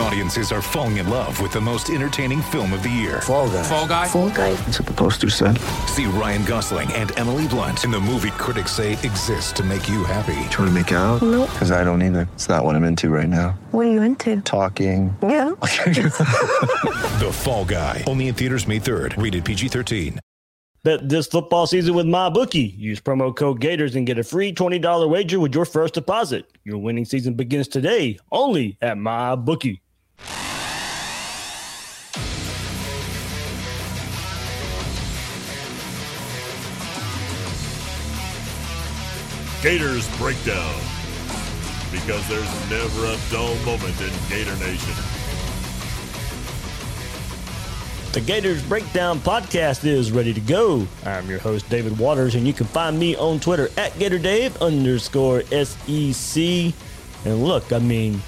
Audiences are falling in love with the most entertaining film of the year. Fall Guy. Fall Guy. Fall Guy. That's what the poster said. See Ryan Gosling and Emily Blunt in the movie critics say exists to make you happy. Trying to make it out? Nope. Because I don't either. It's not what I'm into right now. What are you into? Talking. Yeah. The Fall Guy. Only in theaters May 3rd. Rated PG-13. Bet this football season with MyBookie. Use promo code Gators and get a free $20 wager with your first deposit. Your winning season begins today. Only at MyBookie. Gators Breakdown, because there's never a dull moment in Gator Nation. The Gators Breakdown podcast is ready to go. I'm your host, David Waters, and you can find me on Twitter at GatorDave_SEC. And look, I mean,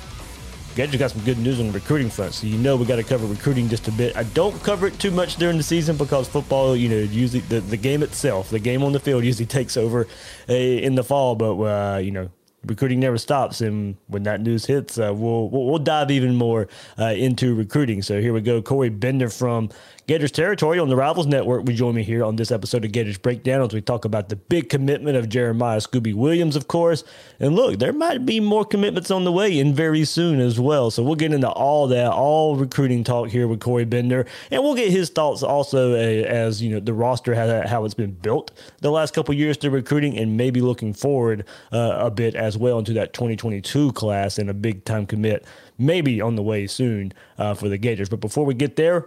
Gators got some good news on the recruiting front, so you know we got to cover recruiting just a bit. I don't cover it too much during the season because football, you know, usually the game itself, the game on the field usually takes over in the fall. But, you know, recruiting never stops, and when that news hits, we'll dive even more into recruiting. So here we go. Corey Bender from Gators Territory on the Rivals Network will join me here on this episode of Gators Breakdown as we talk about the big commitment of Jeremiah Scooby Williams, of course. And look, there might be more commitments on the way and very soon as well. So we'll get into all that, all recruiting talk here with Corey Bender. And we'll get his thoughts also as, you know, the roster, how it's been built the last couple of years to recruiting and maybe looking forward a bit as well into that 2022 class and a big time commit maybe on the way soon for the Gators. But before we get there,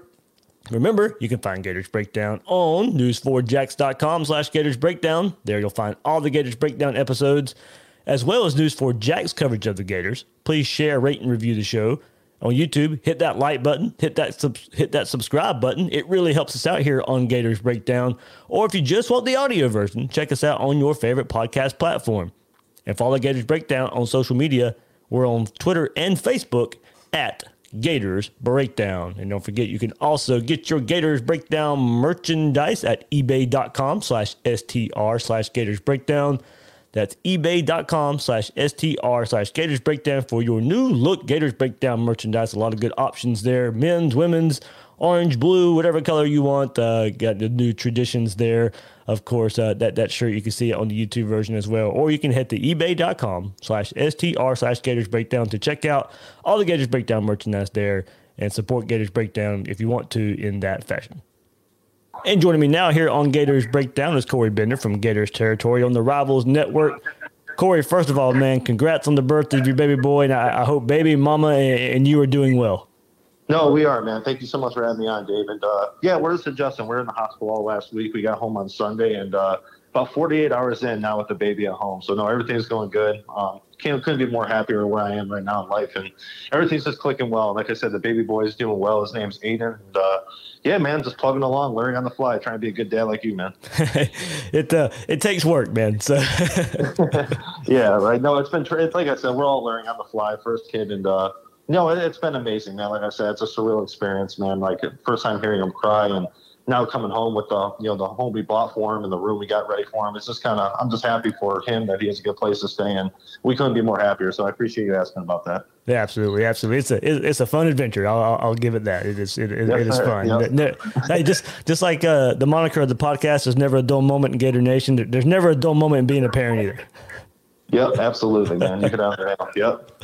remember, you can find Gators Breakdown on news4jax.com/Gators Breakdown. There you'll find all the Gators Breakdown episodes, as well as News4Jax coverage of the Gators. Please share, rate, and review the show on YouTube. Hit that like button. Hit that subscribe button. It really helps us out here on Gators Breakdown. Or if you just want the audio version, check us out on your favorite podcast platform. And follow Gators Breakdown on social media. We're on Twitter and Facebook at Gators Breakdown. And don't forget, you can also get your Gators Breakdown merchandise at ebay.com/STR/Gators Breakdown. That's ebay.com/STR/Gators Breakdown for your new look Gators Breakdown merchandise. A lot of good options there. Men's, women's, orange, blue, whatever color you want. Got the new traditions there. Of course, that shirt, you can see it on the YouTube version as well. Or you can head to ebay.com/STR/Gators Breakdown to check out all the Gators Breakdown merchandise there and support Gators Breakdown if you want to in that fashion. And joining me now here on Gators Breakdown is Corey Bender from Gators Territory on the Rivals Network. Corey, first of all, man, congrats on the birth of your baby boy. And I hope baby mama and you are doing well. No, we are, man. Thank you so much for having me on, Dave. And, yeah, we're just adjusting. We're in the hospital all last week. We got home on Sunday, and about 48 hours in now with the baby at home. So, no, everything's going good. Couldn't be more happier where I am right now in life, and everything's just clicking well. Like I said, the baby boy is doing well. His name's Aiden. And, yeah, man, just plugging along, learning on the fly, trying to be a good dad like you, man. It takes work, man. So yeah, right. No, it's like I said, we're all learning on the fly, first kid, and no, it's been amazing, man. Like I said, it's a surreal experience, man. Like, first time hearing him cry and now coming home with the, you know, the home we bought for him and the room we got ready for him. It's just kind of, I'm just happy for him that he has a good place to stay in. We couldn't be more happier. So I appreciate you asking about that. Yeah, absolutely, absolutely. It's a fun adventure. I'll give it that. It is fun. Yep. No, just like the moniker of the podcast, there's never a dull moment in Gator Nation. There's never a dull moment in being a parent either. Yep, absolutely, man. You can have that. Yep.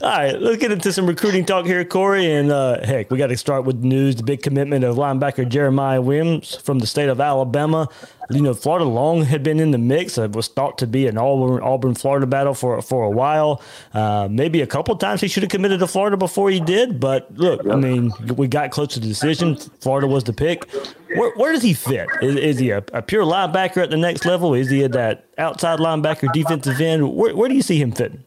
All right, let's get into some recruiting talk here, Corey. And, heck, we got to start with news, the big commitment of linebacker Jeremiah Williams from the state of Alabama. you know, Florida long had been in the mix. It was thought to be an Auburn-Florida battle for a while. Maybe a couple times he should have committed to Florida before he did. But, look, I mean, we got close to the decision. Florida was the pick. Where does he fit? Is he a pure linebacker at the next level? Is he that outside linebacker, defensive end? Where do you see him fitting?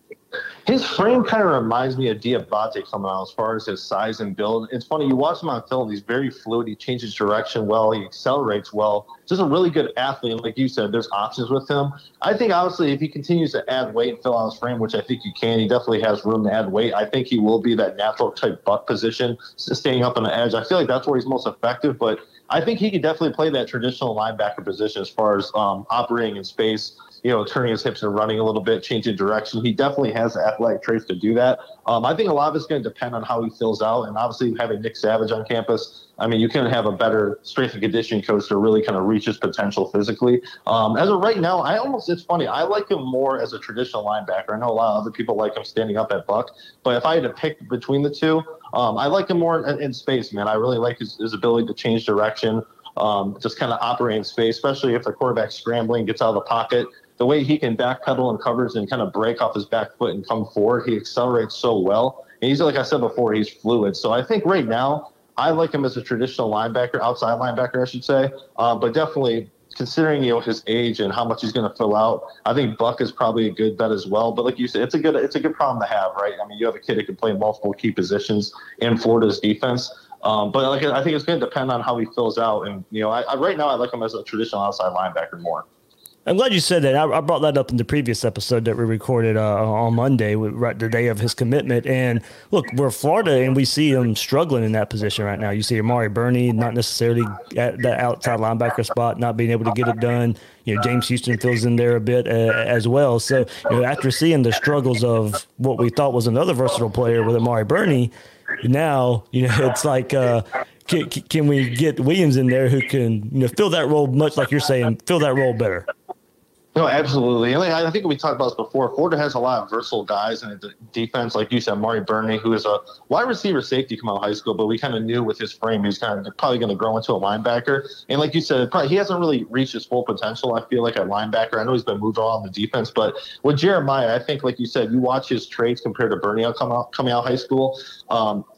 His frame kind of reminds me of Diabaté coming out as far as his size and build. It's funny, you watch him on film, he's very fluid. He changes direction well. He accelerates well. Just a really good athlete. And like you said, there's options with him. I think, honestly, if he continues to add weight and fill out his frame, which I think he can, he definitely has room to add weight. I think he will be that natural type buck position, staying up on the edge. I feel like that's where he's most effective, but I think he could definitely play that traditional linebacker position as far as operating in space, you know, turning his hips and running a little bit, changing direction. He definitely has athletic traits to do that. I think a lot of it's going to depend on how he fills out. And obviously having Nick Savage on campus, I mean, you couldn't have a better strength and conditioning coach to really kind of reach his potential physically. As of right now, it's funny. I like him more as a traditional linebacker. I know a lot of other people like him standing up at buck, but if I had to pick between the two, I like him more in space, man. I really like his ability to change direction, just kind of operate in space, especially if the quarterback's scrambling, gets out of the pocket. The way he can backpedal and covers and kind of break off his back foot and come forward, he accelerates so well. And he's, like I said before, he's fluid. So I think right now, I like him as a traditional linebacker, outside linebacker, I should say. But definitely, considering, you know, his age and how much he's going to fill out, I think buck is probably a good bet as well. But like you said, it's a good problem to have, right? I mean, you have a kid that can play multiple key positions in Florida's defense. But like, I think it's going to depend on how he fills out. And, you know, right now I like him as a traditional outside linebacker more. I'm glad you said that. I brought that up in the previous episode that we recorded on Monday, right the day of his commitment. And look, we're Florida, and we see him struggling in that position right now. You see Amari Burney not necessarily at the outside linebacker spot, not being able to get it done. You know, James Houston fills in there a bit as well. So, you know, after seeing the struggles of what we thought was another versatile player with Amari Burney, now, you know, it's like can we get Williams in there who can, you know, fill that role much like you're saying, fill that role better? No, absolutely. And I think we talked about this before. Florida has a lot of versatile guys in the defense, like you said, Amari Burney, who is a wide receiver safety come out of high school, but we kind of knew with his frame he's kind of probably going to grow into a linebacker. And like you said, he hasn't really reached his full potential, I feel like, at linebacker. I know he's been moved on the defense, but with Jeremiah, I think, like you said, you watch his traits compared to Burney coming out of high school.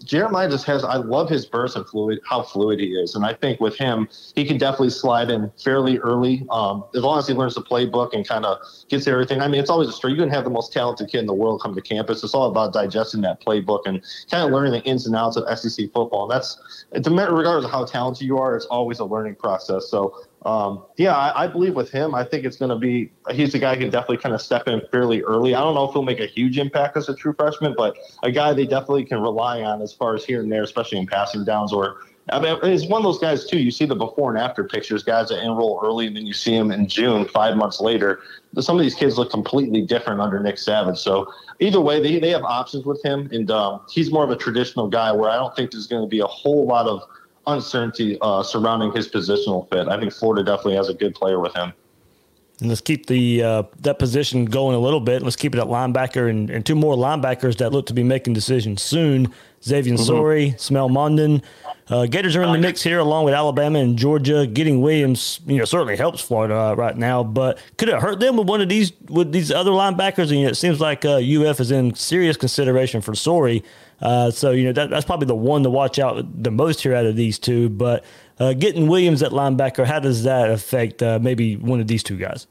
Jeremiah just I love his burst and fluid, how fluid he is. And I think with him, he can definitely slide in fairly early, as long as he learns the playbook and kind of gets everything. I mean, it's always a story. You can have the most talented kid in the world come to campus. It's all about digesting that playbook and kind of learning the ins and outs of SEC football. And that's, regardless of how talented you are, it's always a learning process. So, I believe with him, I think it's going to be, he's a guy who can definitely kind of step in fairly early. I don't know if he'll make a huge impact as a true freshman, but a guy they definitely can rely on as far as here and there, especially in passing downs or, I mean, it's one of those guys, too. You see the before and after pictures, guys that enroll early, and then you see them in June, 5 months later. Some of these kids look completely different under Nick Savage. So either way, they have options with him, and he's more of a traditional guy where I don't think there's going to be a whole lot of uncertainty surrounding his positional fit. I think Florida definitely has a good player with him. And let's keep the that position going a little bit. Let's keep it at linebacker and two more linebackers that look to be making decisions soon. Xavier Sorey, Smael Mondon. Gators are in the mix here along with Alabama and Georgia. Getting Williams, you know, certainly helps Florida right now, but could it hurt them with one of these other linebackers? And you know, it seems like UF is in serious consideration for Sorey. So, you know, that's probably the one to watch out the most here out of these two. But getting Williams at linebacker, how does that affect maybe one of these two guys?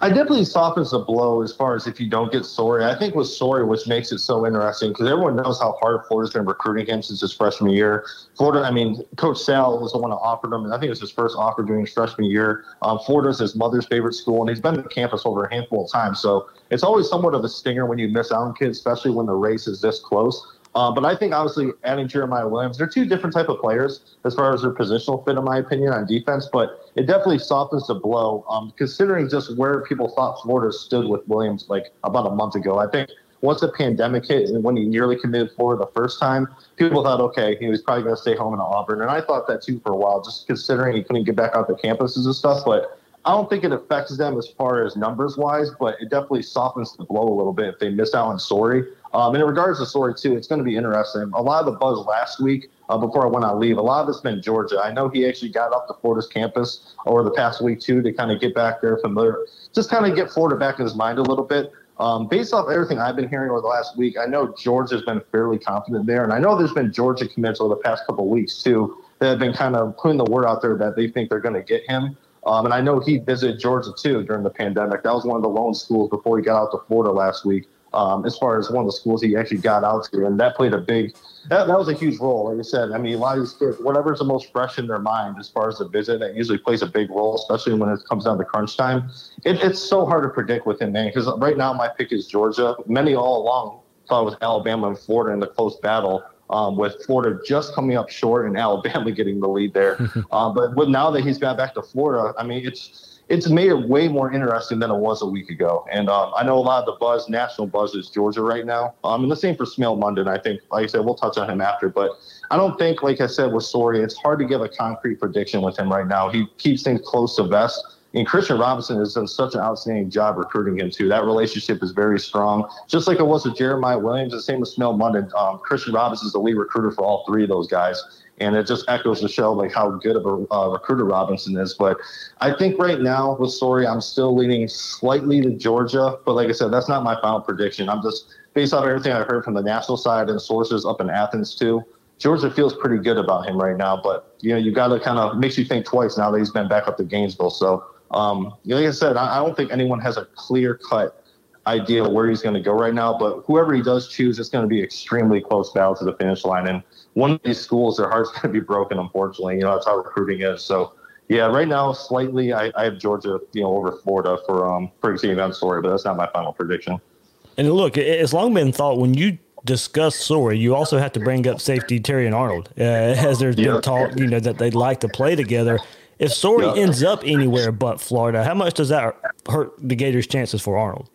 I definitely softens the blow as far as if you don't get Sorey. I think with Sorey, which makes it so interesting, because everyone knows how hard Florida's been recruiting him since his freshman year. Florida, I mean, Coach Sal was the one that offered him, and I think it was his first offer during his freshman year. Florida's his mother's favorite school, and he's been to campus over a handful of times. So it's always somewhat of a stinger when you miss out on kids, especially when the race is this close. But I think, obviously, adding Jeremiah Williams, they're two different type of players as far as their positional fit, in my opinion, on defense. But it definitely softens the blow, considering just where people thought Florida stood with Williams like about a month ago. I think once the pandemic hit and when he nearly committed Florida the first time, people thought, okay, he was probably going to stay home in Auburn. And I thought that, too, for a while, just considering he couldn't get back out to campuses and stuff. But I don't think it affects them as far as numbers-wise, but it definitely softens the blow a little bit if they miss out on Sorey. And in regards to Sorey, too, it's going to be interesting. A lot of the buzz last week before I went on leave, a lot of it's been Georgia. I know he actually got up to Florida's campus over the past week, too, to kind of get back there, familiar, just kind of get Florida back in his mind a little bit. Based off everything I've been hearing over the last week, I know Georgia's been fairly confident there. And I know there's been Georgia commits over the past couple of weeks, too, that have been kind of putting the word out there that they think they're going to get him. And I know he visited Georgia, too, during the pandemic. That was one of the lone schools before he got out to Florida last week. As far as one of the schools he actually got out to. And that played a big – that was a huge role. Like I said, I mean, a lot of these kids, whatever's the most fresh in their mind as far as the visit, that usually plays a big role, especially when it comes down to crunch time. It's so hard to predict with him, man, because right now my pick is Georgia. Many all along thought it was Alabama and Florida in the close battle, with Florida just coming up short and Alabama getting the lead there. But now that he's got back to Florida, I mean, it's made it way more interesting than it was a week ago. And I know a lot of the buzz, national buzz, is Georgia right now. And the same for Smael Mondon. I think, like I said, we'll touch on him after. But I don't think, like I said, with Sorey, it's hard to give a concrete prediction with him right now. He keeps things close to vest. And Christian Robinson has done such an outstanding job recruiting him, too. That relationship is very strong. Just like it was with Jeremiah Williams, the same with Smael Mondon. Christian Robinson is the lead recruiter for all three of those guys. And it just echoes to show like how good of a recruiter Robinson is. But I think right now with Sorey, I'm still leaning slightly to Georgia. But like I said, that's not my final prediction. I'm just based off everything I heard from the national side and sources up in Athens too. Georgia feels pretty good about him right now. But you know, you got to kind of makes you think twice now that he's been back up to Gainesville. So like I said, I don't think anyone has a clear cut idea where he's going to go right now, but whoever he does choose, it's going to be extremely close battle to the finish line. And one of these schools, their heart's going to be broken, unfortunately. You know, that's how recruiting is. So, yeah, right now, slightly, I have Georgia, you know, over Florida for Xavier Sorey, but that's not my final prediction. And look, it's long been thought when you discuss Sorey, you also have to bring up safety Terry and Arnold, as there's been talk, you know, that they'd like to play together. If Sorey ends up anywhere but Florida, how much does that hurt the Gators' chances for Arnold?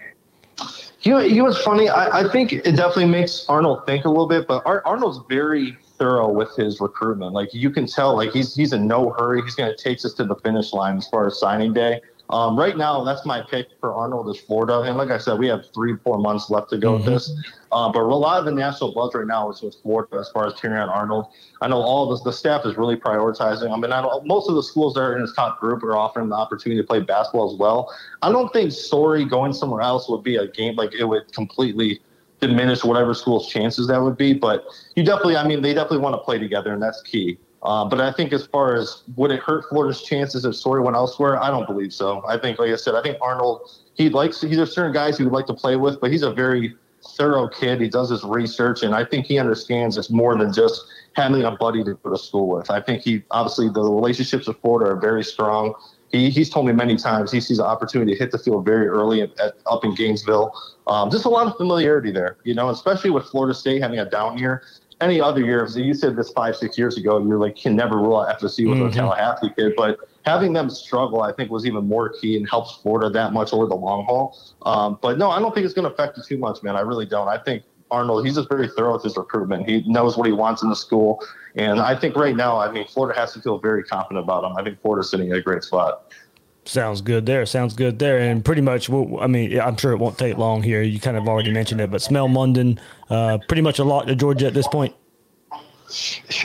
You know what's funny? I think it definitely makes Arnold think a little bit, but Arnold's very thorough with his recruitment. Like you can tell, like he's in no hurry. He's going to take us to the finish line as far as signing day. Right now, that's my pick for Arnold is Florida. And like I said, we have 3-4 months left to go with this. But a lot of the national buzz right now is with Florida as far as tearing out Arnold. I know all of the staff is really prioritizing. I mean, most of the schools that are in his top group are offering the opportunity to play basketball as well. I don't think Sorey going somewhere else would be a game like it would completely diminish whatever school's chances that would be. But you definitely, I mean, they definitely want to play together, and that's key. But I think as far as would it hurt Florida's chances if Sorey went elsewhere, I don't believe so. I think, like I said, I think Arnold, he's a certain guys he would like to play with, but he's a very thorough kid. He does his research, and I think he understands it's more than just having a buddy to go to school with. I think obviously, the relationships with Florida are very strong. He's told me many times he sees an opportunity to hit the field very early up in Gainesville. Just a lot of familiarity there, you know, especially with Florida State having a down year. Any other year, you said this 5-6 years ago, you were like, can never rule out FSC with a Tallahassee kid. But having them struggle, I think, was even more key and helps Florida that much over the long haul. But no, I don't think it's going to affect you too much, man. I really don't. I think Arnold, he's just very thorough with his recruitment. He knows what he wants in the school. And I think right now, I mean, Florida has to feel very confident about him. I think Florida's sitting in a great spot. Sounds good there. And pretty much, I mean, I'm sure it won't take long here. You kind of already mentioned it, but Smael Mondon, pretty much a lot to Georgia at this point.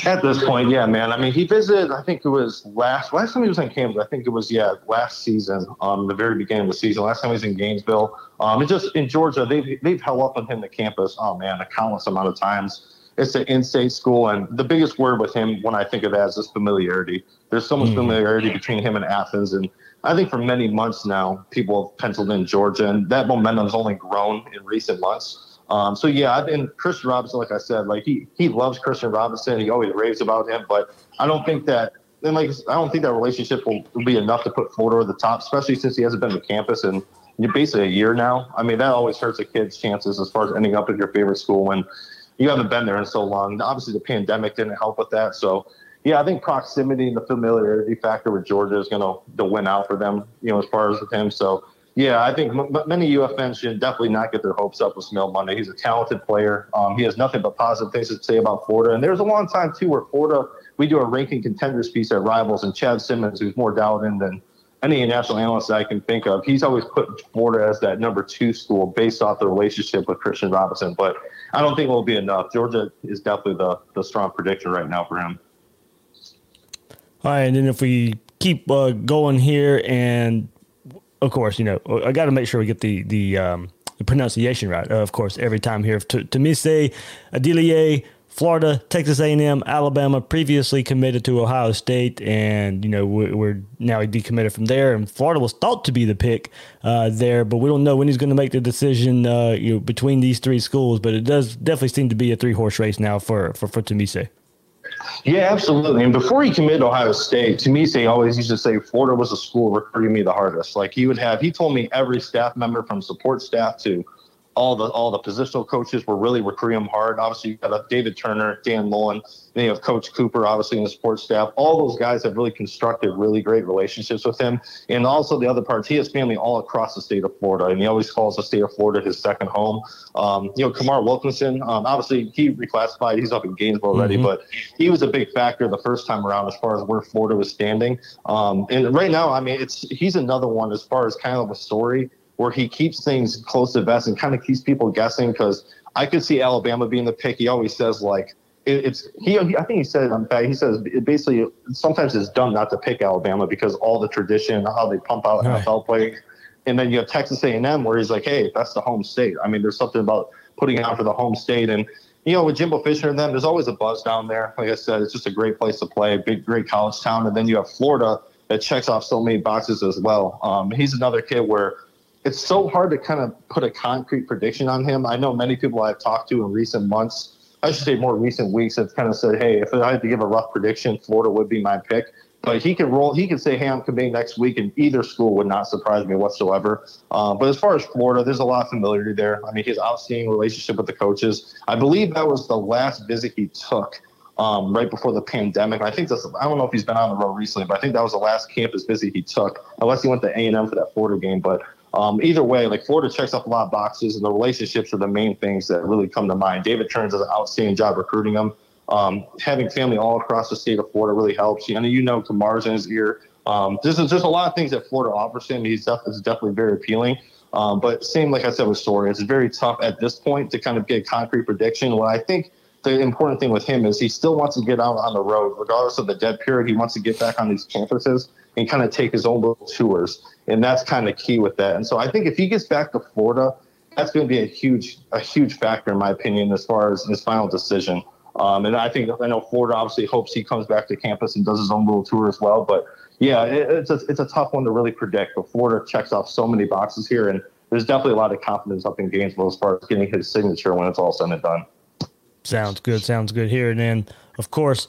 At this point, yeah, man. I mean, he visited, I think it was last time he was on campus, I think it was, last season, the very beginning of the season. Last time he was in Gainesville. And just in Georgia, they've held up on him to campus, oh, man, a countless amount of times. It's an in-state school, and the biggest word with him when I think of that is this familiarity. There's so much familiarity between him and Athens, and I think for many months now, people have penciled in Georgia, and that momentum's only grown in recent months. So, yeah, and Christian Robinson, like I said, like he loves Christian Robinson. He always raves about him, but I don't think that – and like I don't think that relationship will be enough to put Florida over the top, especially since he hasn't been to campus in basically a year now. I mean, that always hurts a kid's chances as far as ending up at your favorite school when you haven't been there in so long. Obviously, the pandemic didn't help with that, so – yeah, I think proximity and the familiarity factor with Georgia is going to win out for them, you know, as far as with him. So, yeah, I think many UFNs should definitely not get their hopes up with Smael Mondon. He's a talented player. He has nothing but positive things to say about Florida. And there's a long time, too, where Florida, we do a ranking contenders piece at Rivals, and Chad Simmons, who's more dialed in than any national analyst I can think of, he's always put Florida as that number 2 school based off the relationship with Christian Robinson. But I don't think it will be enough. Georgia is definitely the strong prediction right now for him. All right, and then if we keep going here, and of course, you know, I got to make sure we get the pronunciation right. Of course, every time here, Tamise Adelie, Florida, Texas A&M, Alabama, previously committed to Ohio State, and, you know, we're now decommitted from there, and Florida was thought to be the pick there, but we don't know when he's going to make the decision you know, between these three schools, but it does definitely seem to be a three-horse race now for Tamise. Yeah, absolutely. And before he committed to Ohio State, Tamise always used to say Florida was the school recruiting me the hardest. Like he told me every staff member from support staff to all the positional coaches were really recruiting him hard. Obviously, you got David Turner, Dan Mullen, then you have Coach Cooper, obviously, in the support staff. All those guys have really constructed really great relationships with him. And also the other parts, he has family all across the state of Florida, and he always calls the state of Florida his second home. You know, Kamar Wilkinson, obviously, he reclassified. He's up in Gainesville already, but he was a big factor the first time around as far as where Florida was standing. And right now, I mean, he's another one as far as kind of a story where he keeps things close to the vest and kind of keeps people guessing, because I could see Alabama being the pick. He always says, like, I think he said, in fact, he says it basically sometimes it's dumb not to pick Alabama because all the tradition, how they pump out NFL play. And then you have Texas A&M where he's like, hey, that's the home state. I mean, there's something about putting it out for the home state. And, you know, with Jimbo Fisher and them, there's always a buzz down there. Like I said, it's just a great place to play, great college town. And then you have Florida that checks off so many boxes as well. He's another kid where it's so hard to kind of put a concrete prediction on him. I know many people I've talked to in recent months, I should say more recent weeks, have kind of said, hey, if I had to give a rough prediction, Florida would be my pick. But he could say, hey, I'm committing next week, and either school would not surprise me whatsoever. But as far as Florida, there's a lot of familiarity there. I mean, his outstanding relationship with the coaches. I believe that was the last visit he took right before the pandemic. I don't know if he's been on the road recently, but I think that was the last campus visit he took, unless he went to A&M for that Florida game. But either way, like, Florida checks off a lot of boxes, and the relationships are the main things that really come to mind. David Turner does an outstanding job recruiting them. Having family all across the state of Florida really helps. And Kamar's in his ear. This is just a lot of things that Florida offers him. It's definitely very appealing. But same, like I said, with Sorey, it's very tough at this point to kind of get a concrete prediction. What I think the important thing with him is he still wants to get out on the road. Regardless of the dead period, he wants to get back on these campuses and kind of take his own little tours. And that's kind of key with that. And so I think if he gets back to Florida, that's going to be a huge factor, in my opinion, as far as his final decision. And I know Florida obviously hopes he comes back to campus and does his own little tour as well. But, yeah, it's a tough one to really predict. But Florida checks off so many boxes here, and there's definitely a lot of confidence up in Gainesville as far as getting his signature when it's all said and done. Sounds good here. And then, of course,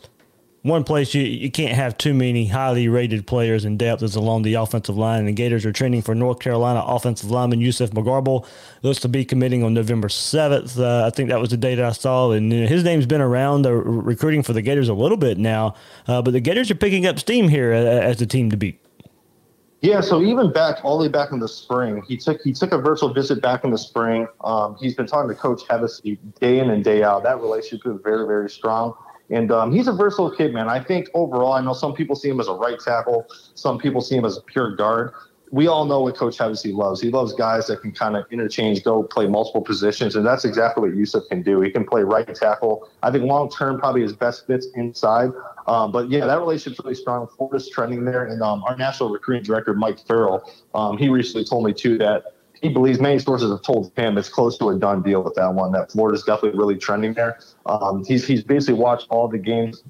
one place you can't have too many highly rated players in depth is along the offensive line, and the Gators are training for North Carolina offensive lineman Yusuf McGarble. Looks to be committing on November 7th. I think that was the date that I saw, and his name's been around recruiting for the Gators a little bit now, but the Gators are picking up steam here as the team to beat. Yeah, so even all the way back in the spring, he took a virtual visit back in the spring. He's been talking to Coach Hevesy day in and day out. That relationship is very, very strong. And he's a versatile kid, man. I think overall, I know some people see him as a right tackle. Some people see him as a pure guard. We all know what Coach Hevesy loves. He loves guys that can kind of interchange, go play multiple positions, and that's exactly what Yusuf can do. He can play right tackle. I think long-term probably his best fits inside. But, yeah, that relationship's really strong. Florida's trending there. And our national recruiting director, Mike Farrell, he recently told me, too, that he believes many sources have told him it's close to a done deal with that one, that Florida's definitely really trending there. He's basically watched all of Florida's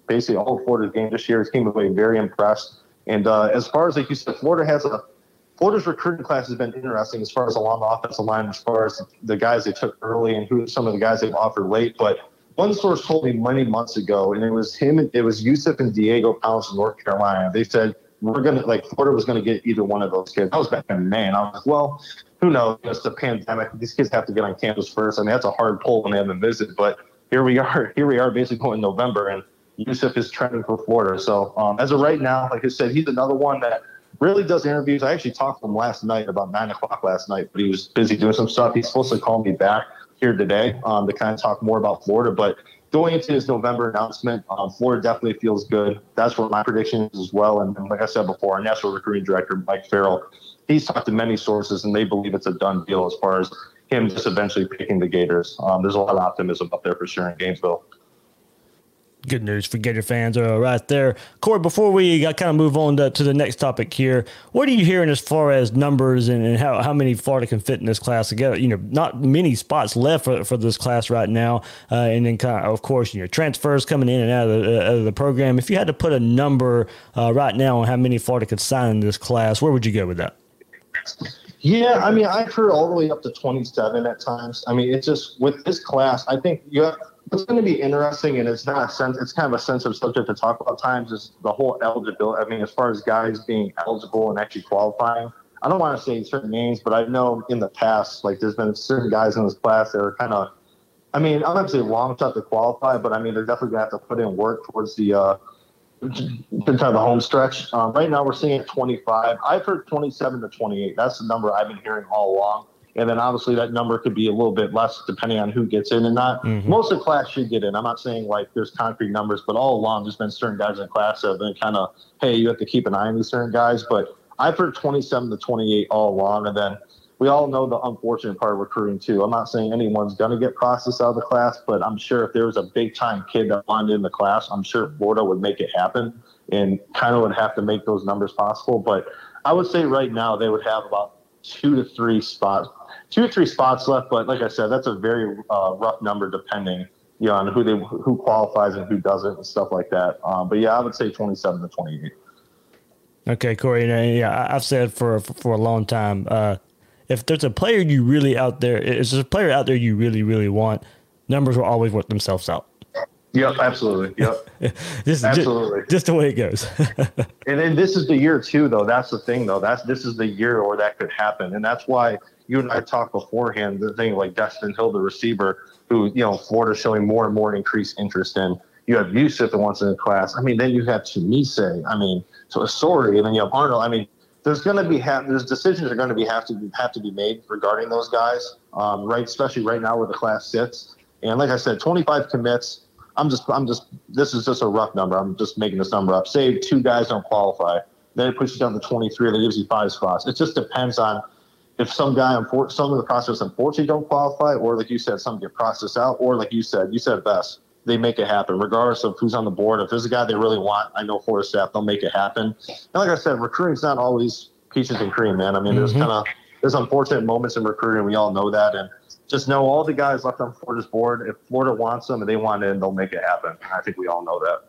games this year. He came away very impressed. And as far as, like you said, Florida's recruiting class has been interesting as far as along the offensive line, as far as the guys they took early and who some of the guys they've offered late. But one source told me many months ago, and it was Yusuf and Diego Pounds in North Carolina. They said, Florida was going to get either one of those kids. I was back in May, and I was like, well, who knows? It's the pandemic. These kids have to get on campus first. I mean, that's a hard pull when they haven't visited. But here we are basically going November, and Yusuf is trending for Florida. So as of right now, like I said, he's another one that really does interviews. I actually talked to him last night about 9 o'clock last night, but he was busy doing some stuff. He's supposed to call me back here today to kind of talk more about Florida. But going into this November announcement, Florida definitely feels good. That's what my prediction is as well. And like I said before, our national recruiting director, Mike Farrell, he's talked to many sources, and they believe it's a done deal as far as him just eventually picking the Gators. There's a lot of optimism up there for sure in Gainesville. Good news for Gator fans right there. Corey, before we kind of move on to the next topic here, what are you hearing as far as numbers and how many Florida can fit in this class together? You know, not many spots left for this class right now. And then, kind of course, you know, transfers coming in and out of the program. If you had to put a number right now on how many Florida could sign in this class, where would you go with that? Yeah, I mean, I've heard all the way up to 27 at times. I mean, it's just with this class, I think you have – it's going to be interesting, and it's not a sense. It's kind of a sensitive subject to talk about. Times is the whole eligibility. I mean, as far as guys being eligible and actually qualifying, I don't want to say certain names, but I know in the past, like there's been certain guys in this class that are kind of, I mean, I'm not saying long shot to qualify, but I mean they're definitely going to have to put in work towards the home stretch. Right now, we're seeing 25. I've heard 27 to 28. That's the number I've been hearing all along. And then obviously that number could be a little bit less depending on who gets in and not. Mm-hmm. Most of the class should get in. I'm not saying like there's concrete numbers, but all along there's been certain guys in the class that have been kind of, hey, you have to keep an eye on these certain guys. But I've heard 27 to 28 all along. And then we all know the unfortunate part of recruiting too. I'm not saying anyone's going to get processed out of the class, but I'm sure if there was a big time kid that wanted in the class, I'm sure Florida would make it happen and kind of would have to make those numbers possible. But I would say right now they would have about two to three spots left, but like I said, that's a very rough number depending, you know, on who qualifies and who doesn't and stuff like that. But yeah, I would say 27 to 28. Okay, Corey. And yeah, I've said for a long time, if there's a player you really out there, if there's a player out there you really, really want, numbers will always work themselves out. Yep, absolutely. Yep, absolutely. Just the way it goes. And then this is the year too, though. That's the thing, though. This is the year where that could happen, and that's why you and I talked beforehand. The thing like Destin Hill, the receiver, who you know Florida's showing more and more increased interest in. You have Yusuf, the ones in the class. I mean, then you have Tamise. I mean, so Sorey, and then you have Arnold. I mean, there's going to be there's decisions are going to be have to be made regarding those guys, right? Especially right now where the class sits. And like I said, 25 commits. I'm just. This is just a rough number. I'm just making this number up. Say two guys don't qualify, then it pushes down to 23. That gives you 5 spots. It just depends on if some of the process unfortunately don't qualify, or like you said, some get processed out, or like you said it best, they make it happen regardless of who's on the board. If there's a guy they really want, I know Florida staff they'll make it happen. And like I said, recruiting's not always peaches and cream, man. I mean, there's unfortunate moments in recruiting. We all know that, and just know all the guys left on Florida's board. If Florida wants them and they want in, they'll make it happen. I think we all know that.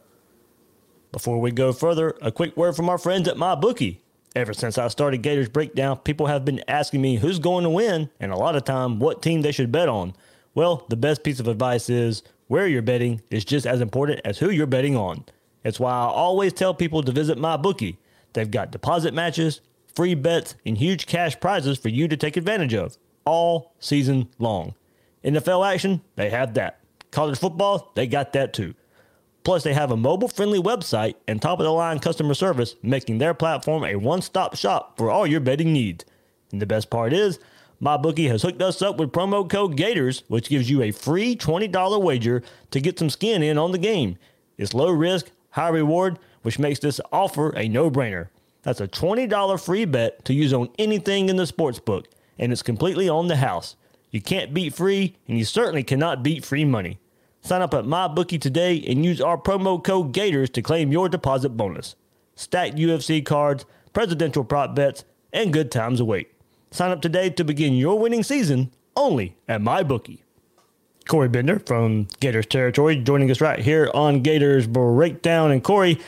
Before we go further, a quick word from our friends at MyBookie. Ever since I started Gators Breakdown, people have been asking me who's going to win and a lot of time what team they should bet on. Well, the best piece of advice is where you're betting is just as important as who you're betting on. It's why I always tell people to visit MyBookie. They've got deposit matches, free bets, and huge cash prizes for you to take advantage of all season long. NFL action, they have that. College football, they got that too. Plus, they have a mobile-friendly website and top-of-the-line customer service, making their platform a one-stop shop for all your betting needs. And the best part is, MyBookie has hooked us up with promo code GATORS, which gives you a free $20 wager to get some skin in on the game. It's low risk, high reward, which makes this offer a no-brainer. That's a $20 free bet to use on anything in the sportsbook. And it's completely on the house. You can't beat free, and you certainly cannot beat free money. Sign up at MyBookie today and use our promo code GATORS to claim your deposit bonus. Stacked UFC cards, presidential prop bets, and good times await. Sign up today to begin your winning season only at MyBookie. Corey Bender from Gators Territory joining us right here on Gators Breakdown. And Corey,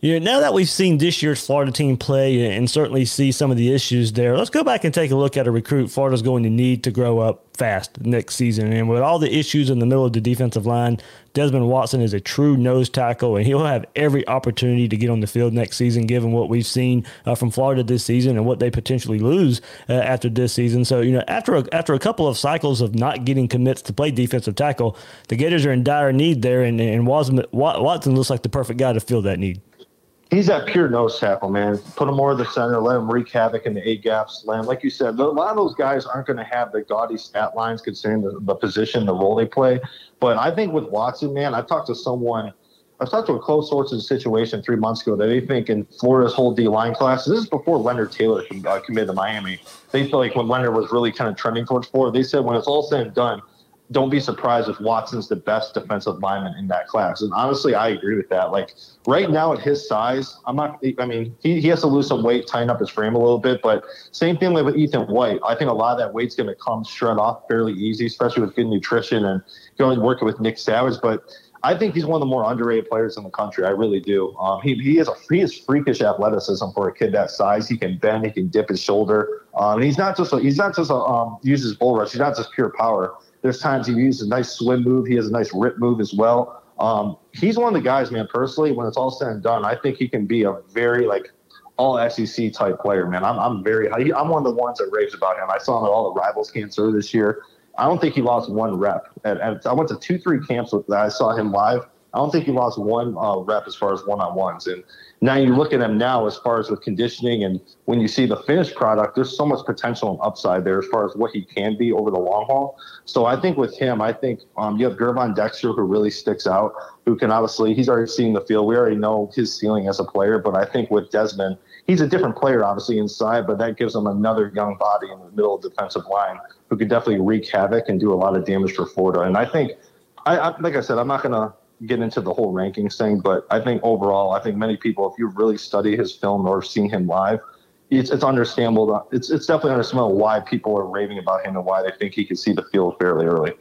yeah, now that we've seen this year's Florida team play and certainly see some of the issues there, let's go back and take a look at a recruit Florida's going to need to grow up fast next season. And with all the issues in the middle of the defensive line, Desmond Watson is a true nose tackle, and he'll have every opportunity to get on the field next season given what we've seen from Florida this season and what they potentially lose after this season. So, you know, after a couple of cycles of not getting commits to play defensive tackle, the Gators are in dire need there, and Watson looks like the perfect guy to fill that need. He's that pure nose tackle, man. Put him more to the center. Let him wreak havoc in the A-gaps. Let him, like you said, a lot of those guys aren't going to have the gaudy stat lines considering the position, the role they play. But I think with Watson, man, I talked to someone I was talking to a close source of the situation 3 months ago that they think in Florida's whole D-line class, this is before Leonard Taylor committed to Miami. They feel like when Leonard was really kind of trending towards Florida, they said when it's all said and done, don't be surprised if Watson's the best defensive lineman in that class. And honestly, I agree with that. Like right now at his size, he has to lose some weight, tighten up his frame a little bit, but same thing like with Ethan White. I think a lot of that weight's going to come shred off fairly easy, especially with good nutrition and going working with Nick Savage. But I think he's one of the more underrated players in the country. I really do. He is freakish athleticism for a kid that size. He can bend, he can dip his shoulder. And he's not just uses bull rush. He's not just pure power. There's times he uses a nice swim move. He has a nice rip move as well. He's one of the guys, man, personally, when it's all said and done, I think he can be a very, like, all-SEC type player, man. I'm one of the ones that raves about him. I saw him at all the Rivals camps earlier this year. I don't think he lost one rep. And I went to 2-3 camps with that. I saw him live. I don't think he lost one rep as far as one-on-ones. And now you look at him now as far as with conditioning, and when you see the finished product, there's so much potential and upside there as far as what he can be over the long haul. So I think with him, you have Gervon Dexter, who really sticks out, who can obviously – he's already seen the field. We already know his ceiling as a player, but I think with Desmond, he's a different player obviously inside, but that gives him another young body in the middle of the defensive line who could definitely wreak havoc and do a lot of damage for Florida. And I think – like I said, I'm not going to – get into the whole rankings thing, but I think overall, I think many people, if you really study his film or seen him live, it's understandable. It's definitely understandable why people are raving about him and why they think he can see the field fairly early.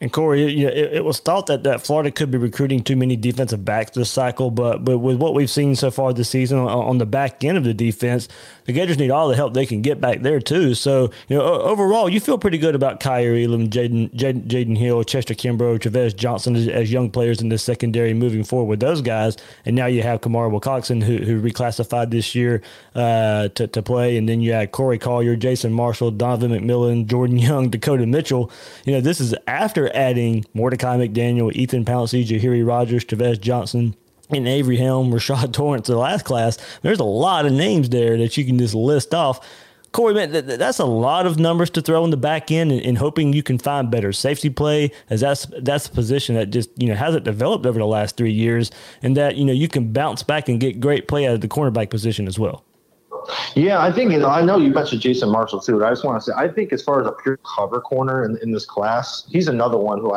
And Corey, it was thought that Florida could be recruiting too many defensive backs this cycle, but with what we've seen so far this season on the back end of the defense, the Gators need all the help they can get back there too. So overall, you feel pretty good about Kyrie Elam, Jaden Hill, Chester Kimbrough, Chavez Johnson as young players in the secondary moving forward with those guys. And now you have Kamara Wilcoxon who reclassified this year to play, and then you had Corey Collier, Jason Marshall, Donovan McMillian, Jordan Young, Dakota Mitchell. This is after adding Mordecai McDaniel, Ethan Pouncey, Jahari Rogers, Chavez Johnson, and Avery Helm, Rashad Torrance, the last class. There's a lot of names there that you can just list off. Corey, man, that's a lot of numbers to throw in the back end and hoping you can find better safety play, as that's a position that just, hasn't developed over the last 3 years, and that, you can bounce back and get great play out of the cornerback position as well. Yeah, I think, I know you mentioned Jason Marshall too, but I just want to say, I think as far as a pure cover corner in this class, he's another one who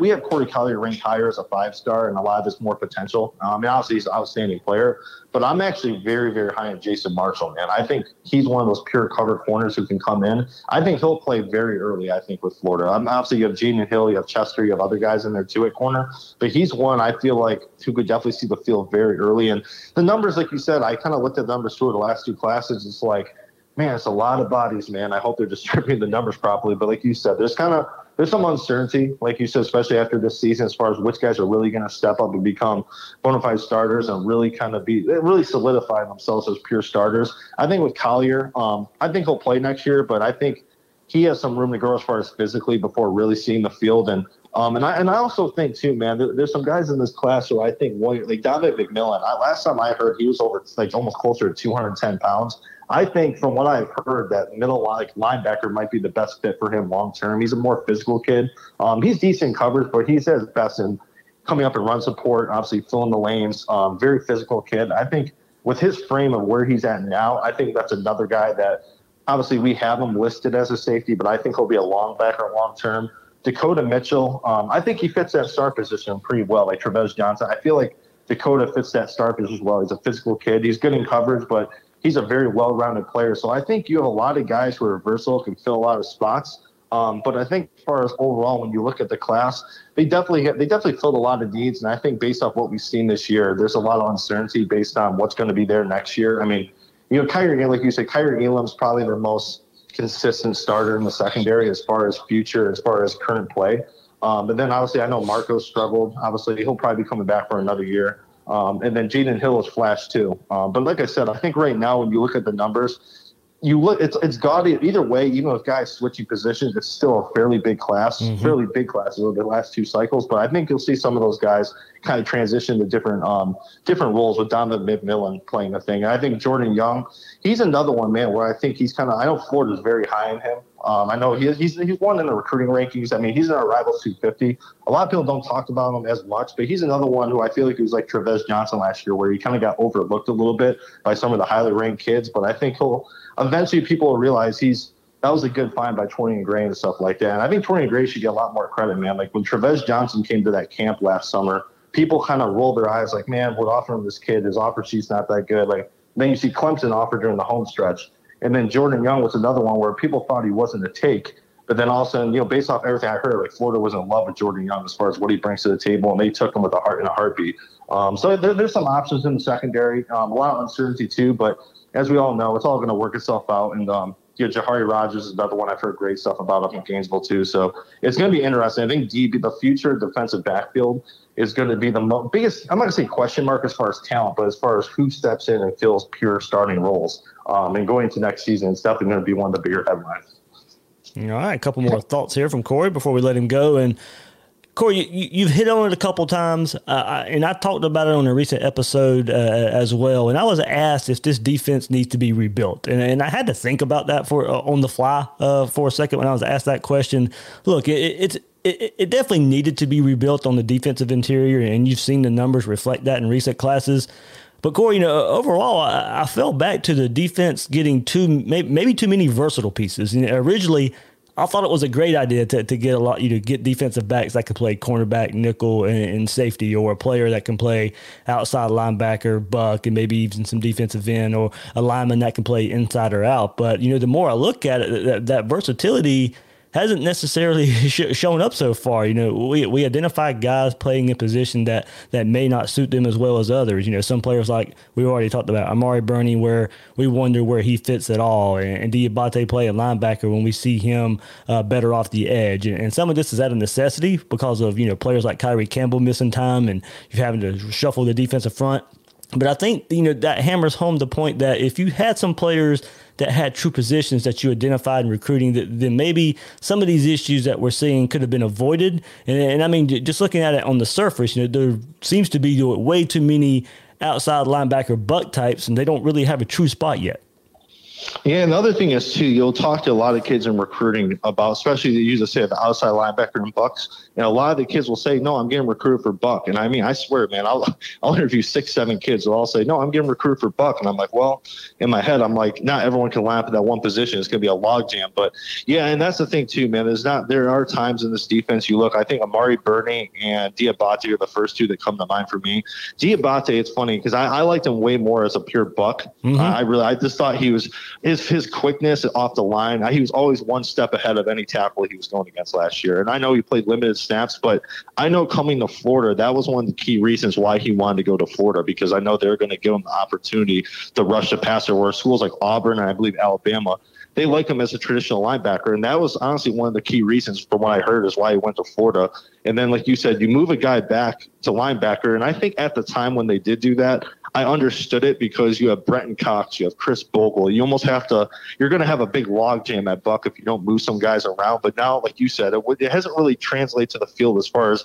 we have Corey Collier ranked higher as a 5-star and a lot of his more potential. Obviously he's an outstanding player, but I'm actually very, very high on Jason Marshall, man. I think he's one of those pure cover corners who can come in. I think he'll play very early, I think, with Florida. Obviously, you have Jaden Hill, you have Chester, you have other guys in there too at corner, but he's one I feel like who could definitely see the field very early. And the numbers, like you said, I kind of looked at numbers too in the last two classes. It's like, man, it's a lot of bodies, man. I hope they're distributing the numbers properly. But like you said, there's some uncertainty, like you said, especially after this season, as far as which guys are really going to step up and become bona fide starters and really really solidify themselves as pure starters. I think with Collier, I think he'll play next year, but I think he has some room to grow as far as physically before really seeing the field. And I also think too, man, there's some guys in this class who I think, like David McMillian. Last time I heard, he was over like almost closer to 210 pounds. I think from what I've heard, that middle linebacker might be the best fit for him long term. He's a more physical kid. He's decent coverage, but he's at his best in coming up and run support, obviously filling the lanes. Very physical kid. I think with his frame of where he's at now, I think that's another guy that obviously we have him listed as a safety, but I think he'll be a linebacker long term. Dakota Mitchell, I think he fits that star position pretty well, like Chavez Johnson. I feel like Dakota fits that star position as well. He's a physical kid. He's good in coverage, but he's a very well-rounded player. So I think you have a lot of guys who are versatile, can fill a lot of spots. But I think as far as overall, when you look at the class, they definitely filled a lot of needs. And I think based off what we've seen this year, there's a lot of uncertainty based on what's going to be there next year. Kyrie, like you said, Kyrie Elam's probably their most consistent starter in the secondary as far as future, as far as current play. But then obviously I know Marco struggled. Obviously he'll probably be coming back for another year. And then Jaden Hill is flash too. But like I said, I think right now when you look at the numbers, it's gaudy either way. Even if guys switching positions, it's still a fairly big class. Mm-hmm. Fairly big class over the last two cycles. But I think you'll see some of those guys kind of transition to different roles, with Donovan McMillian playing the thing. And I think Jordan Young, he's another one, man, where I think he's I know Florida's very high in him. I know he's one in the recruiting rankings. I mean, he's in our Rivals 250. A lot of people don't talk about him as much, but he's another one who I feel like he was like Chavez Johnson last year, where he kind of got overlooked a little bit by some of the highly ranked kids. But I think he'll eventually people will realize that was a good find by Torian Gray and stuff like that. And I think Torian Gray should get a lot more credit, man. Like when Chavez Johnson came to that camp last summer, people kind of rolled their eyes like, man, we're offering this kid. His offer sheet's not that good. Like then you see Clemson offer during the home stretch. And then Jordan Young was another one where people thought he wasn't a take. But then all of a sudden, you know, based off everything I heard, like Florida was in love with Jordan Young as far as what he brings to the table, and they took him with a heart in a heartbeat. So there's some options in the secondary, a lot of uncertainty too. But as we all know, it's all going to work itself out. And you know, Jahari Rogers is another one I've heard great stuff about up in Gainesville too. So it's going to be interesting. I think the future defensive backfield is going to be the biggest, I'm not going to say question mark as far as talent, but as far as who steps in and fills pure starting roles. And going into next season, it's definitely going to be one of the bigger headlines. All right, a couple more thoughts here from Corey before we let him go. And Corey, you've hit on it a couple times, and I talked about it on a recent episode as well. And I was asked if this defense needs to be rebuilt, and I had to think about that for on the fly for a second when I was asked that question. Look, it definitely needed to be rebuilt on the defensive interior, and you've seen the numbers reflect that in recent classes. But Corey, you know, overall, I fell back to the defense getting maybe too many versatile pieces. You know, originally, I thought it was a great idea to get get defensive backs that could play cornerback, nickel, and safety, or a player that can play outside linebacker, buck, and maybe even some defensive end, or a lineman that can play inside or out. But you know, the more I look at it, that versatility hasn't necessarily shown up so far. You know, we identify guys playing in position that may not suit them as well as others. You know, some players like we already talked about, Amari Burney, where we wonder where he fits at all, and Diabaté playing linebacker when we see him better off the edge. And some of this is out of necessity because of, you know, players like Kyree Campbell missing time and you're having to shuffle the defensive front. But I think, you know, that hammers home the point that if you had some players that had true positions that you identified in recruiting, then maybe some of these issues that we're seeing could have been avoided. And I mean, just looking at it on the surface, you know, there seems to be way too many outside linebacker buck types, and they don't really have a true spot yet. Yeah, and the other thing is, too, you'll talk to a lot of kids in recruiting about, especially they usually say the outside linebacker and bucks, and a lot of the kids will say, no, I'm getting recruited for buck. And I mean, I swear, man, I'll interview 6-7 kids who all say, no, I'm getting recruited for buck. And I'm like, well, in my head, I'm like, not everyone can line up at that one position. It's going to be a logjam. But yeah, and that's the thing, too, man. There are times in this defense you look, I think Amari Burney and Diabaté are the first two that come to mind for me. Diabaté, it's funny because I liked him way more as a pure buck. Mm-hmm. I just thought he was. His quickness off the line, he was always one step ahead of any tackle he was going against last year. And I know he played limited snaps, but I know coming to Florida, that was one of the key reasons why he wanted to go to Florida, because I know they're going to give him the opportunity to rush the passer, where schools like Auburn and I believe Alabama, they like him as a traditional linebacker. And that was honestly one of the key reasons from what I heard is why he went to Florida. And then, like you said, you move a guy back to linebacker. And I think at the time when they did do that, I understood it because you have Brenton Cox, you have Chris Bogle. You almost you're going to have a big logjam at buck if you don't move some guys around. But now, like you said, it hasn't really translated to the field as far as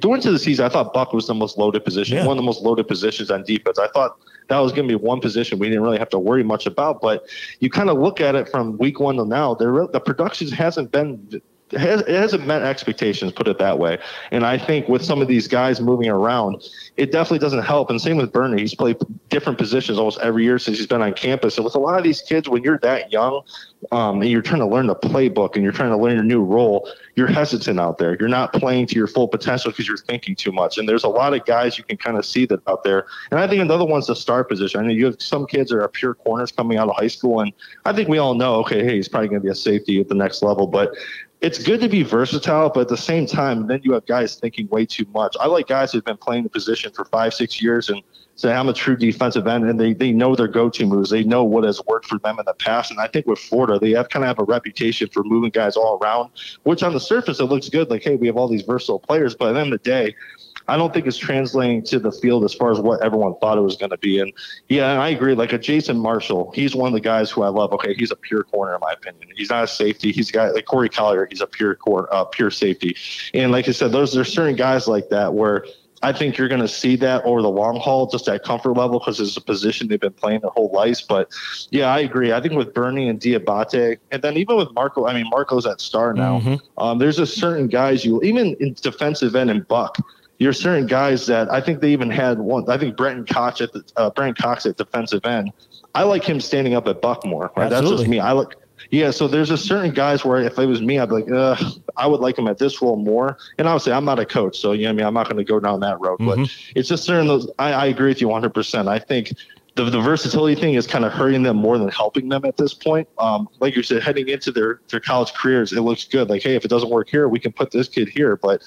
going into the season. I thought buck was the most loaded position, yeah. One of the most loaded positions on defense. I thought that was going to be one position we didn't really have to worry much about. But you kind of look at it from week one to now, the production hasn't been. It hasn't met expectations, put it that way. And I think with some of these guys moving around, it definitely doesn't help. And same with Burney. He's played different positions almost every year since he's been on campus. And with a lot of these kids, when you're that young and you're trying to learn the playbook and you're trying to learn your new role, you're hesitant out there. You're not playing to your full potential because you're thinking too much. And there's a lot of guys you can kind of see that out there. And I think another one's the star position. I know you have some kids that are pure corners coming out of high school. And I think we all know, okay, hey, he's probably going to be a safety at the next level. But it's good to be versatile, but at the same time, then you have guys thinking way too much. I like guys who've been playing the position for 5-6 years and say, I'm a true defensive end, and they know their go-to moves. They know what has worked for them in the past. And I think with Florida, they kind of have a reputation for moving guys all around, which on the surface, it looks good. Like, hey, we have all these versatile players, but at the end of the day, I don't think it's translating to the field as far as what everyone thought it was going to be. And yeah, I agree. Like a Jason Marshall, he's one of the guys who I love. Okay, he's a pure corner in my opinion. He's not a safety. He's a guy like Corey Collier. He's a pure safety. And like I said, there's certain guys like that where I think you're going to see that over the long haul, just that comfort level, because it's a position they've been playing their whole lives. But, yeah, I agree. I think with Burney and Diabaté, and then even with Marco, I mean, Marco's at star now. Mm-hmm. There's a certain guys you – even in defensive end and Buck, you're certain guys that I think they even had one. I think Brenton Cox at defensive end. I like him standing up at Buck more. Right? That's just me. I like – yeah, so there's a certain guys where if it was me, I'd be like, I would like him at this role more. And obviously, I'm not a coach, so you know what I mean? I'm not going to go down that road. Mm-hmm. But it's just certain those. I agree with you 100%. I think the versatility thing is kind of hurting them more than helping them at this point. Like you said, heading into their college careers, it looks good. Like, hey, if it doesn't work here, we can put this kid here. But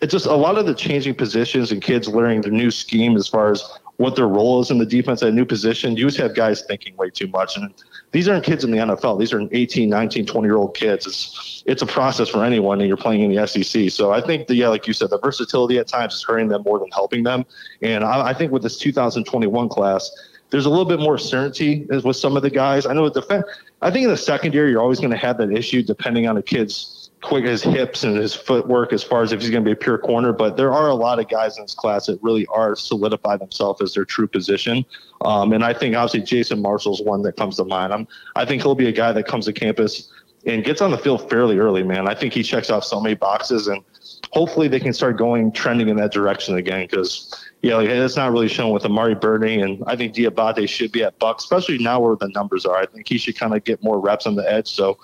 it's just a lot of the changing positions and kids learning their new scheme as far as what their role is in the defense at a new position. You just have guys thinking way too much. And these aren't kids in the NFL. These are 18, 19, 20-year-old kids. It's a process for anyone, and you're playing in the SEC. So I think, like you said, the versatility at times is hurting them more than helping them. And I think with this 2021 class, there's a little bit more certainty with some of the guys. I know with defense, I think in the secondary, you're always going to have that issue depending on a kid's quick, his hips and his footwork as far as if he's going to be a pure corner. But there are a lot of guys in this class that really are solidified themselves as their true position. And I think obviously Jason Marshall's one that comes to mind. I think he'll be a guy that comes to campus and gets on the field fairly early, man. I think he checks off so many boxes, and hopefully they can start trending in that direction again, because it's not really shown with Amari Burney, and I think Diabaté should be at Buck, especially now where the numbers are. I think he should kind of get more reps on the edge. So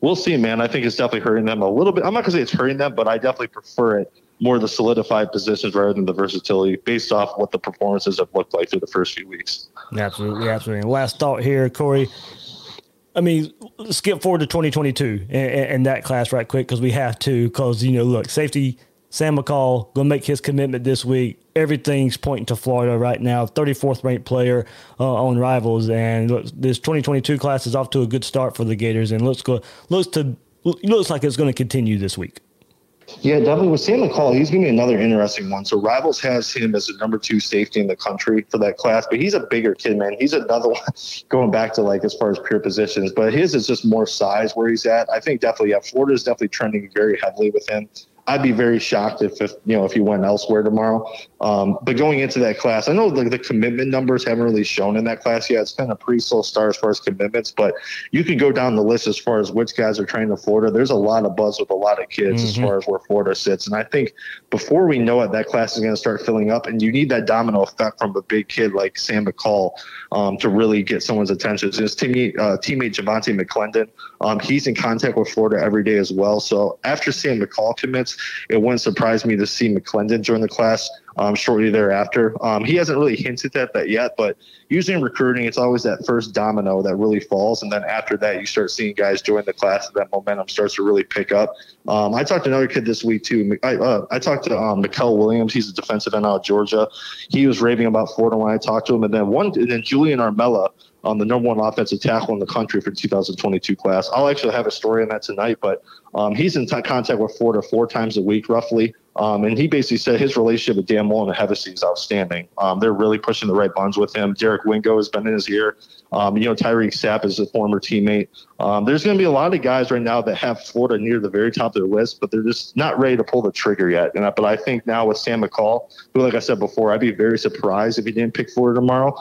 we'll see, man. I think it's definitely hurting them a little bit. I'm not going to say it's hurting them, but I definitely prefer it more the solidified positions rather than the versatility based off what the performances have looked like through the first few weeks. Absolutely, absolutely. And last thought here, Corey. I mean, skip forward to 2022 and that class right quick, because we have to, because, look, safety, Sam McCall, going to make his commitment this week. Everything's pointing to Florida right now, 34th ranked player on Rivals. And look, this 2022 class is off to a good start for the Gators, and looks like it's going to continue this week. Yeah, definitely. With Sam McCall, he's going to be another interesting one. So Rivals has him as the number 2 safety in the country for that class, but he's a bigger kid, man. He's another one going back to, as far as pure positions, but his is just more size where he's at. I think definitely, yeah, Florida's definitely trending very heavily with him. I'd be very shocked if he went elsewhere tomorrow. But going into that class, I know the commitment numbers haven't really shown in that class yet. It's been a pretty slow start as far as commitments, but you can go down the list as far as which guys are training to Florida. There's a lot of buzz with a lot of kids as far as where Florida sits. And I think before we know it, that class is going to start filling up, and you need that domino effect from a big kid like Sam McCall to really get someone's attention. So his teammate Javonte McClendon, he's in contact with Florida every day as well. So after Sam McCall commits, it wouldn't surprise me to see McClendon join the class shortly thereafter. He hasn't really hinted at that yet, but usually in recruiting, it's always that first domino that really falls. And then after that, you start seeing guys join the class, and that momentum starts to really pick up. I talked to another kid this week, too. I talked to Mikel Williams. He's a defensive end out of Georgia. He was raving about Florida when I talked to him. And then Julian Armella, the number 1 offensive tackle in the country for the 2022 class. I'll actually have a story on that tonight, but he's in contact with Florida 4 times a week, roughly. And he basically said his relationship with Dan Mullen and Hevesy is outstanding. They're really pushing the right buttons with him. Derek Wingo has been in his ear. Tyreek Sapp is a former teammate. There's going to be a lot of guys right now that have Florida near the very top of their list, but they're just not ready to pull the trigger yet. But I think now with Sam McCall, who, like I said before, I'd be very surprised if he didn't pick Florida tomorrow.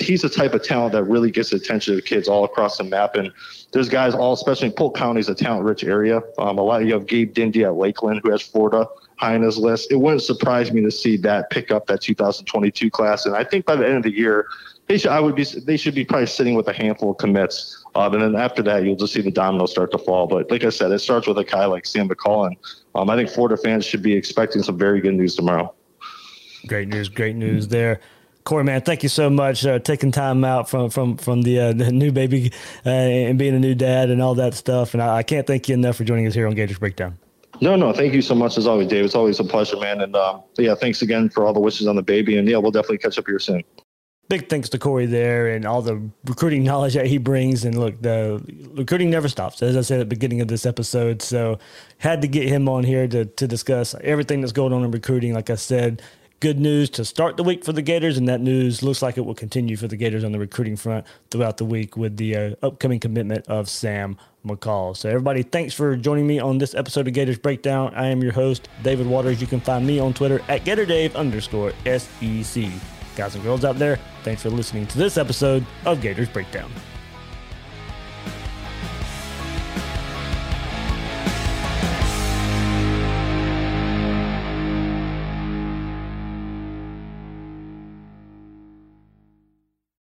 He's the type of talent that really gets the attention of kids all across the map. And there's guys especially Polk County is a talent-rich area. You have Gabe Dindy at Lakeland, who has Florida high on his list. It wouldn't surprise me to see that pick up that 2022 class. And I think by the end of the year, they should be probably sitting with a handful of commits. And then after that, you'll just see the dominoes start to fall. But like I said, it starts with a guy like Sam McCall. And I think Florida fans should be expecting some very good news tomorrow. Great news there. Corey, man, thank you so much taking time out from the new baby and being a new dad and all that stuff. And I can't thank you enough for joining us here on Gators Breakdown. No, thank you so much as always, Dave. It's always a pleasure, man. And thanks again for all the wishes on the baby. And we'll definitely catch up here soon. Big thanks to Corey there and all the recruiting knowledge that he brings. And look, the recruiting never stops, as I said at the beginning of this episode. So had to get him on here to discuss everything that's going on in recruiting. Like I said, good news to start the week for the Gators, and that news looks like it will continue for the Gators on the recruiting front throughout the week with the upcoming commitment of Sam McCall. So everybody, thanks for joining me on this episode of Gators Breakdown. I am your host, David Waters. You can find me on Twitter at GatorDave_SEC. Guys and girls out there, thanks for listening to this episode of Gators Breakdown.